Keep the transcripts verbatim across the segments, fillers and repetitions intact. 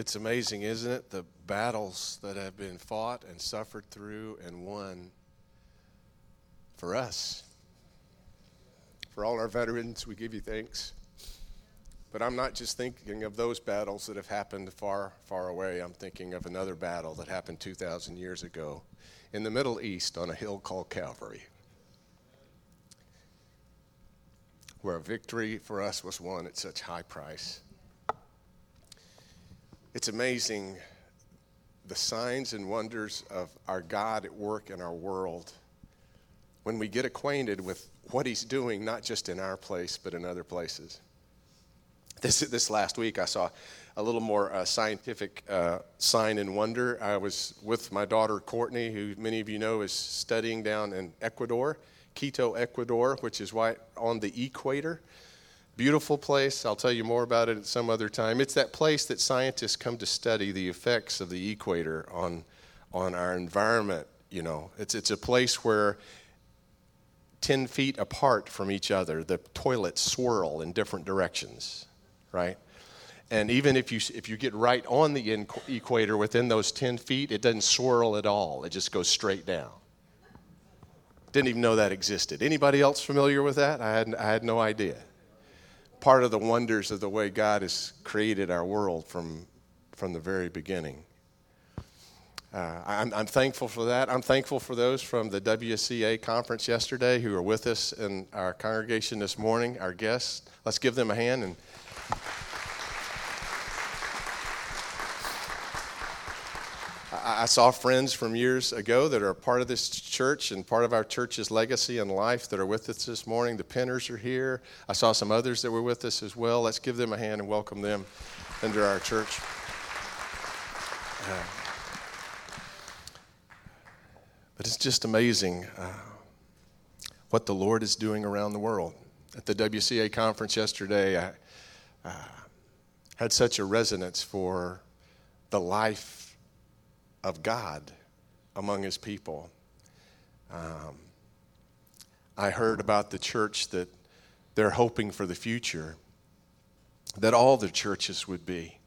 It's amazing, isn't it? The battles that have been fought and suffered through and won for us. For all our veterans, we give you thanks. But I'm not just thinking of those battles that have happened far, far away. I'm thinking of another battle that happened two thousand years ago in the Middle East on a hill called Calvary, where victory for us was won at such high price. It's amazing the signs and wonders of our God at work in our world when we get acquainted with what he's doing, not just in our place, but in other places. This this last week, I saw a little more uh, scientific uh, sign and wonder. I was with my daughter, Courtney, who many of you know is studying down in Ecuador, Quito, Ecuador, which is right on the equator. Beautiful place. I'll tell you more about it at some other time. It's that place that scientists come to study the effects of the equator on on our environment. You know, it's it's a place where ten feet apart from each other, the toilets swirl in different directions. Right? And even if you if you get right on the in- equator within those ten feet, it doesn't swirl at all. It just goes straight down. Didn't even know that existed. Anybody else familiar with that? I had, I had no idea. Part of the wonders of the way God has created our world from from the very beginning. Uh, I'm, I'm thankful for that. I'm thankful for those from the W C A conference yesterday who are with us in our congregation this morning, our guests. Let's give them a hand and I saw friends from years ago that are a part of this church and part of our church's legacy and life that are with us this morning. The Penners are here. I saw some others that were with us as well. Let's give them a hand and welcome them into our church. Uh, but it's just amazing uh, what the Lord is doing around the world. At the W C A conference yesterday, I uh, had such a resonance for the life of God among his people. Um, I heard about the church that they're hoping for the future, that all the churches would be.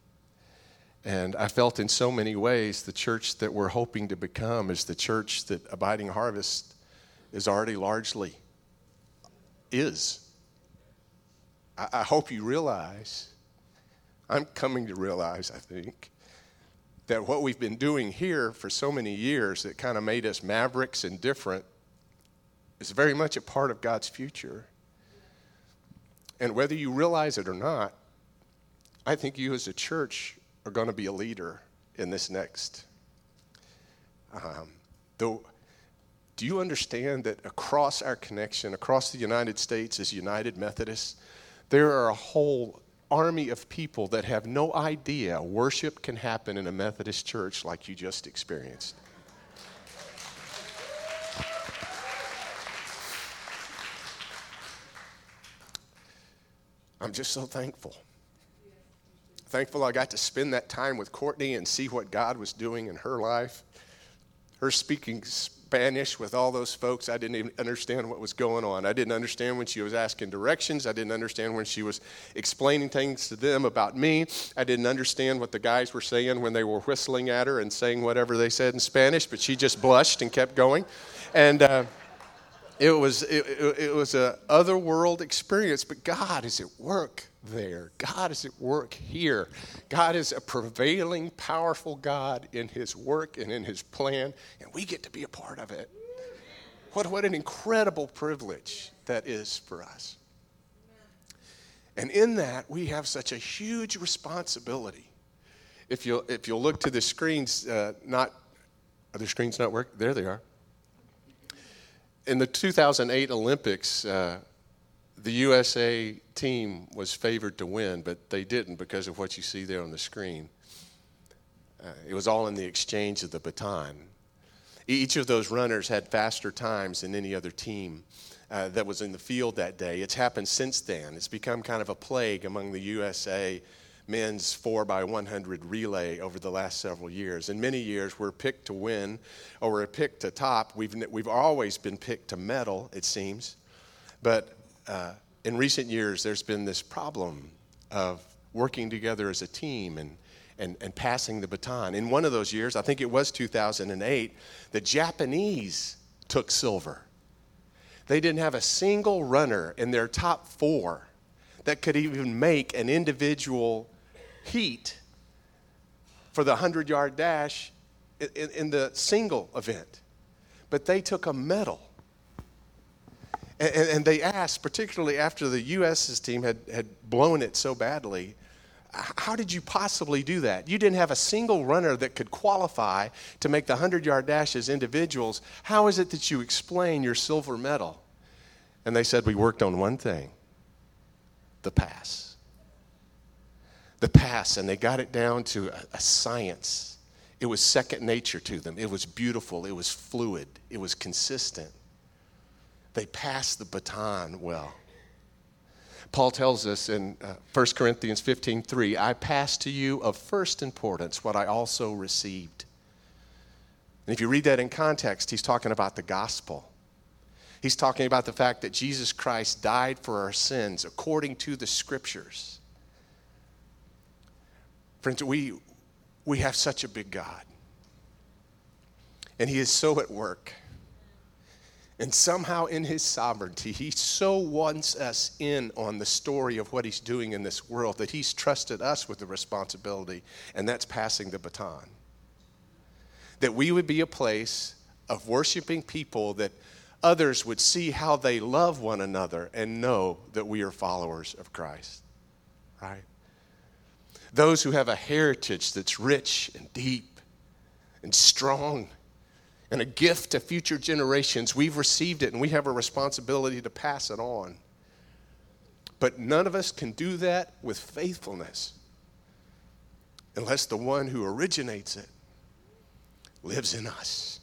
And I felt in so many ways the church that we're hoping to become is the church that Abiding Harvest is already largely is. I, I hope you realize, I'm coming to realize, I think, that what we've been doing here for so many years that kind of made us mavericks and different is very much a part of God's future. And whether you realize it or not, I think you as a church are going to be a leader in this next. Um, though, do you understand that across our connection, across the United States as United Methodists, there are a whole army of people that have no idea worship can happen in a Methodist church like you just experienced. I'm just so thankful. Thankful I got to spend that time with Courtney and see what God was doing in her life. Her speaking Spanish with all those folks, I didn't even understand what was going on. I didn't understand when she was asking directions. I didn't understand when she was explaining things to them about me. I didn't understand what the guys were saying when they were whistling at her and saying whatever they said in Spanish, but she just blushed and kept going. And uh, it was it, it was a otherworld experience, but God is at work there. God is at work here. God is a prevailing, powerful God in his work and in his plan, and we get to be a part of it. What, what an incredible privilege that is for us. And in that, we have such a huge responsibility. If you'll, if you'll look to the screens, uh, not, are the screens not working? There they are. In the two thousand eight Olympics, uh, the U S A team was favored to win, but they didn't because of what you see there on the screen. Uh, it was all in the exchange of the baton. Each of those runners had faster times than any other team uh, that was in the field that day. It's happened since then. It's become kind of a plague among the U S A men's four by one hundred relay over the last several years. In many years, we're picked to win or we're picked to top. We've, we've always been picked to medal, it seems, but Uh, in recent years, there's been this problem of working together as a team and, and, and passing the baton. In one of those years, I think it was two thousand eight, the Japanese took silver. They didn't have a single runner in their top four that could even make an individual heat for the hundred-yard dash in, in the single event. But they took a medal. And, and they asked, particularly after the U S's team had, had blown it so badly, how did you possibly do that? You didn't have a single runner that could qualify to make the hundred-yard dash as individuals. How is it that you explain your silver medal? And they said, we worked on one thing, the pass. The pass, and they got it down to a, a science. It was second nature to them. It was beautiful. It was fluid. It was consistent. They passed the baton well. Paul tells us in uh, First Corinthians fifteen three, I pass to you of first importance what I also received. And if you read that in context, he's talking about the gospel. He's talking about the fact that Jesus Christ died for our sins according to the Scriptures. Friends, we, we have such a big God. And he is so at work. And somehow in his sovereignty, he so wants us in on the story of what he's doing in this world that he's trusted us with the responsibility, and that's passing the baton. That we would be a place of worshiping people that others would see how they love one another and know that we are followers of Christ, right? Those who have a heritage that's rich and deep and strong and a gift to future generations. We've received it, and we have a responsibility to pass it on. But none of us can do that with faithfulness unless the one who originates it lives in us.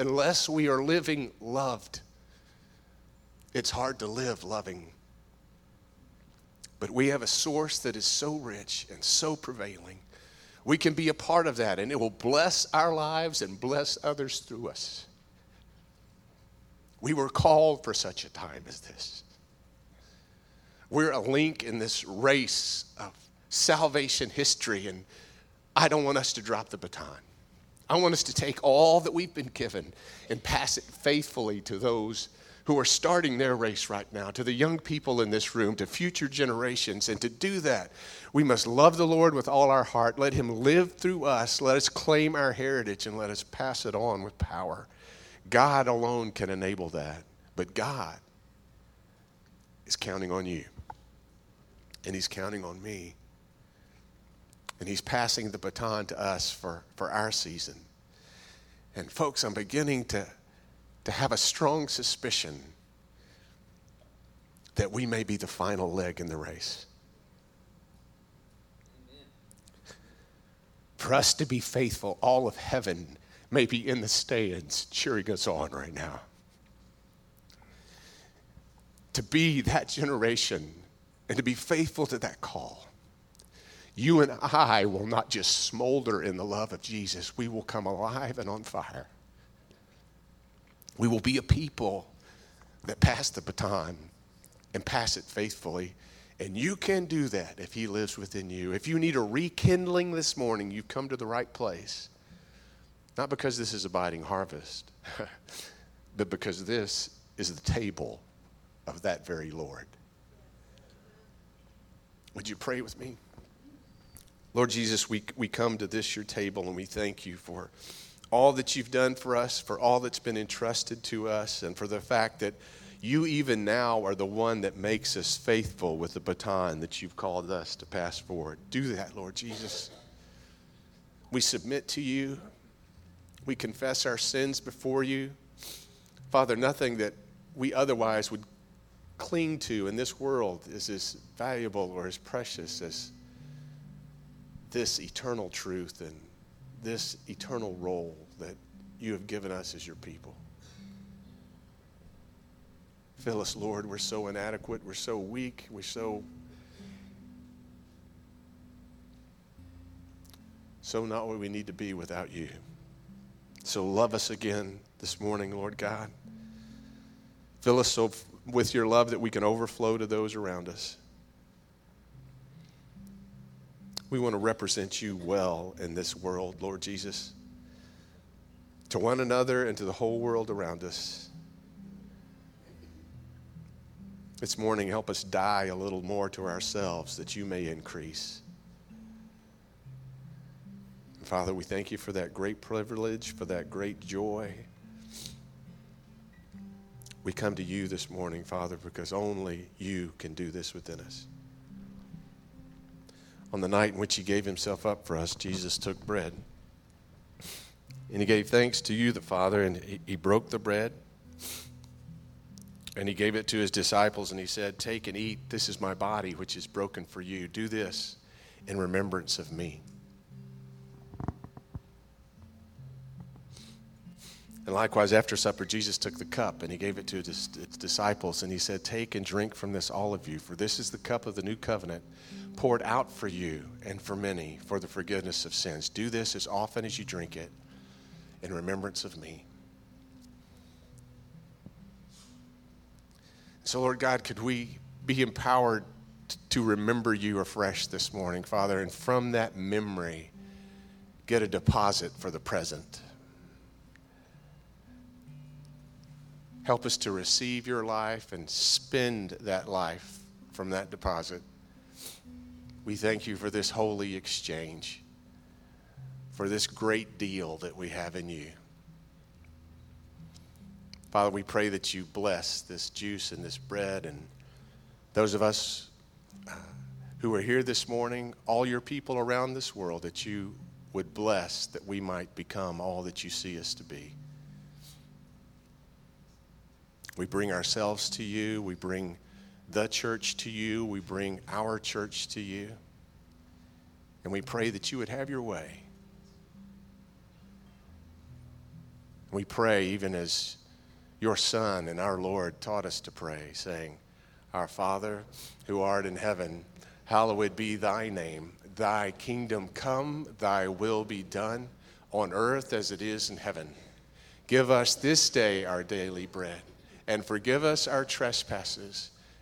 Unless we are living loved, it's hard to live loving. But we have a source that is so rich and so prevailing. We can be a part of that, and it will bless our lives and bless others through us. We were called for such a time as this. We're a link in this race of salvation history, and I don't want us to drop the baton. I want us to take all that we've been given and pass it faithfully to those who are starting their race right now, to the young people in this room, to future generations. And to do that, we must love the Lord with all our heart. Let him live through us. Let us claim our heritage, and let us pass it on with power. God alone can enable that, but God is counting on you, and he's counting on me, and he's passing the baton to us for, for our season. And folks, I'm beginning to to have a strong suspicion that we may be the final leg in the race. Amen. For us to be faithful, all of heaven may be in the stands cheering us on right now. To be that generation and to be faithful to that call, you and I will not just smolder in the love of Jesus. We will come alive and on fire. We will be a people that pass the baton and pass it faithfully. And you can do that if he lives within you. If you need a rekindling this morning, you've come to the right place. Not because this is Abiding Harvest, but because this is the table of that very Lord. Would you pray with me? Lord Jesus, we, we come to this, your table, and we thank you for all that you've done for us, for all that's been entrusted to us, and for the fact that you even now are the one that makes us faithful with the baton that you've called us to pass forward. Do that, Lord Jesus. We submit to you. We confess our sins before you. Father, nothing that we otherwise would cling to in this world is as valuable or as precious as this eternal truth and this eternal role that you have given us as your people. Fill us, Lord. We're so inadequate. We're so weak. We're so, so not what we need to be without you. So love us again this morning, Lord God. Fill us so with your love that we can overflow to those around us. We want to represent you well in this world, Lord Jesus, to one another and to the whole world around us. This morning, help us die a little more to ourselves that you may increase. Father, we thank you for that great privilege, for that great joy. We come to you this morning, Father, because only you can do this within us. On the night in which he gave himself up for us, Jesus took bread. And he gave thanks to you, the Father, and he broke the bread. And he gave it to his disciples, and he said, "Take and eat. This is my body, which is broken for you. Do this in remembrance of me." And likewise, after supper, Jesus took the cup, and he gave it to his disciples, and he said, "Take and drink from this, all of you, for this is the cup of the new covenant, poured out for you and for many for the forgiveness of sins. Do this as often as you drink it in remembrance of me." So, Lord God, could we be empowered to remember you afresh this morning, Father, and from that memory, get a deposit for the present. Help us to receive your life and spend that life from that deposit. We thank you for this holy exchange, for this great deal that we have in you. Father, we pray that you bless this juice and this bread, and those of us uh, who are here this morning, all your people around this world, that you would bless that we might become all that you see us to be. We bring ourselves to you. We bring the church to you. We bring our church to you. And we pray that you would have your way. We pray even as your Son and our Lord taught us to pray, saying, "Our Father, who art in heaven, hallowed be thy name. Thy kingdom come, thy will be done on earth as it is in heaven. Give us this day our daily bread. And forgive us our trespasses